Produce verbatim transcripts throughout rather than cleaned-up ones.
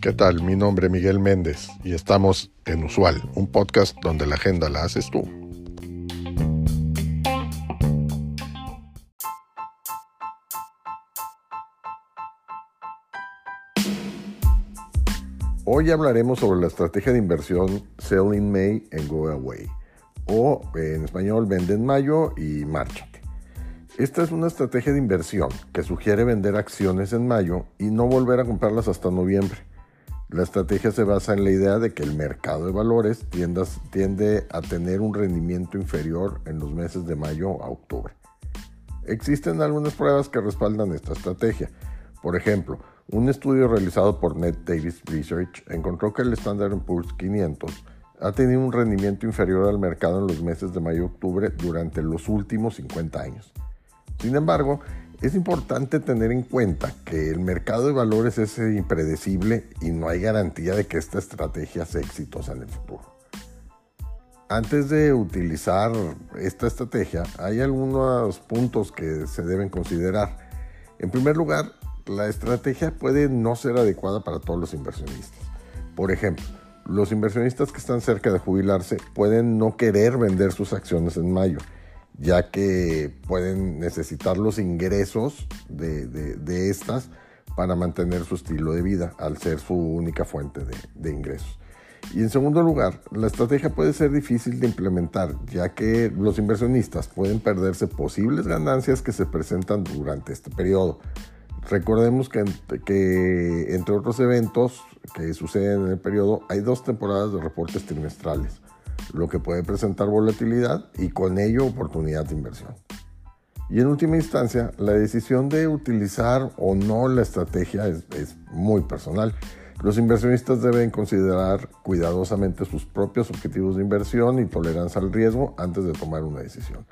¿Qué tal? Mi nombre es Miguel Méndez y estamos en Usual, un podcast donde la agenda la haces tú. Hoy hablaremos sobre la estrategia de inversión Sell in May and Go Away, o en español vende en mayo y márchate. Esta es una estrategia de inversión que sugiere vender acciones en mayo y no volver a comprarlas hasta noviembre. La estrategia se basa en la idea de que el mercado de valores tiende a tener un rendimiento inferior en los meses de mayo a octubre. Existen algunas pruebas que respaldan esta estrategia. Por ejemplo, un estudio realizado por Ned Davis Research encontró que el Standard and Poor's quinientos ha tenido un rendimiento inferior al mercado en los meses de mayo y octubre durante los últimos cincuenta años. Sin embargo, es importante tener en cuenta que el mercado de valores es impredecible y no hay garantía de que esta estrategia sea exitosa en el futuro. Antes de utilizar esta estrategia, hay algunos puntos que se deben considerar. En primer lugar, la estrategia puede no ser adecuada para todos los inversionistas. Por ejemplo, los inversionistas que están cerca de jubilarse pueden no querer vender sus acciones en mayo, ya que pueden necesitar los ingresos de, de, de estas para mantener su estilo de vida, al ser su única fuente de, de ingresos. Y en segundo lugar, la estrategia puede ser difícil de implementar, ya que los inversionistas pueden perderse posibles ganancias que se presentan durante este periodo. Recordemos que, que entre otros eventos que suceden en el periodo, hay dos temporadas de reportes trimestrales, lo que puede presentar volatilidad y con ello oportunidad de inversión. Y en última instancia, la decisión de utilizar o no la estrategia es, es muy personal. Los inversionistas deben considerar cuidadosamente sus propios objetivos de inversión y tolerancia al riesgo antes de tomar una decisión.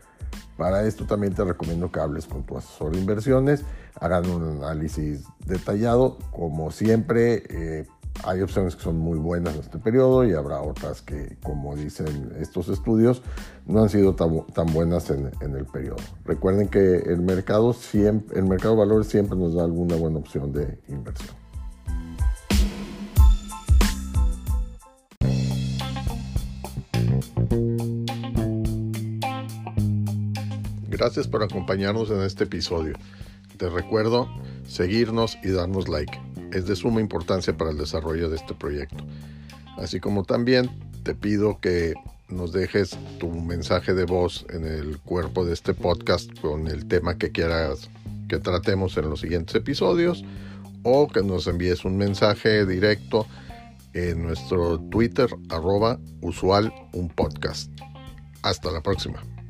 Para esto también te recomiendo que hables con tu asesor de inversiones, hagan un análisis detallado. Como siempre, eh, hay opciones que son muy buenas en este periodo y habrá otras que, como dicen estos estudios, no han sido tan, tan buenas en, en el periodo. Recuerden que el mercado, siempre, el mercado de valores siempre nos da alguna buena opción de inversión. Gracias por acompañarnos en este episodio. Te recuerdo seguirnos y darnos like. Es de suma importancia para el desarrollo de este proyecto. Así como también te pido que nos dejes tu mensaje de voz en el cuerpo de este podcast con el tema que quieras que tratemos en los siguientes episodios, o que nos envíes un mensaje directo en nuestro Twitter, arroba usual un podcast. Hasta la próxima.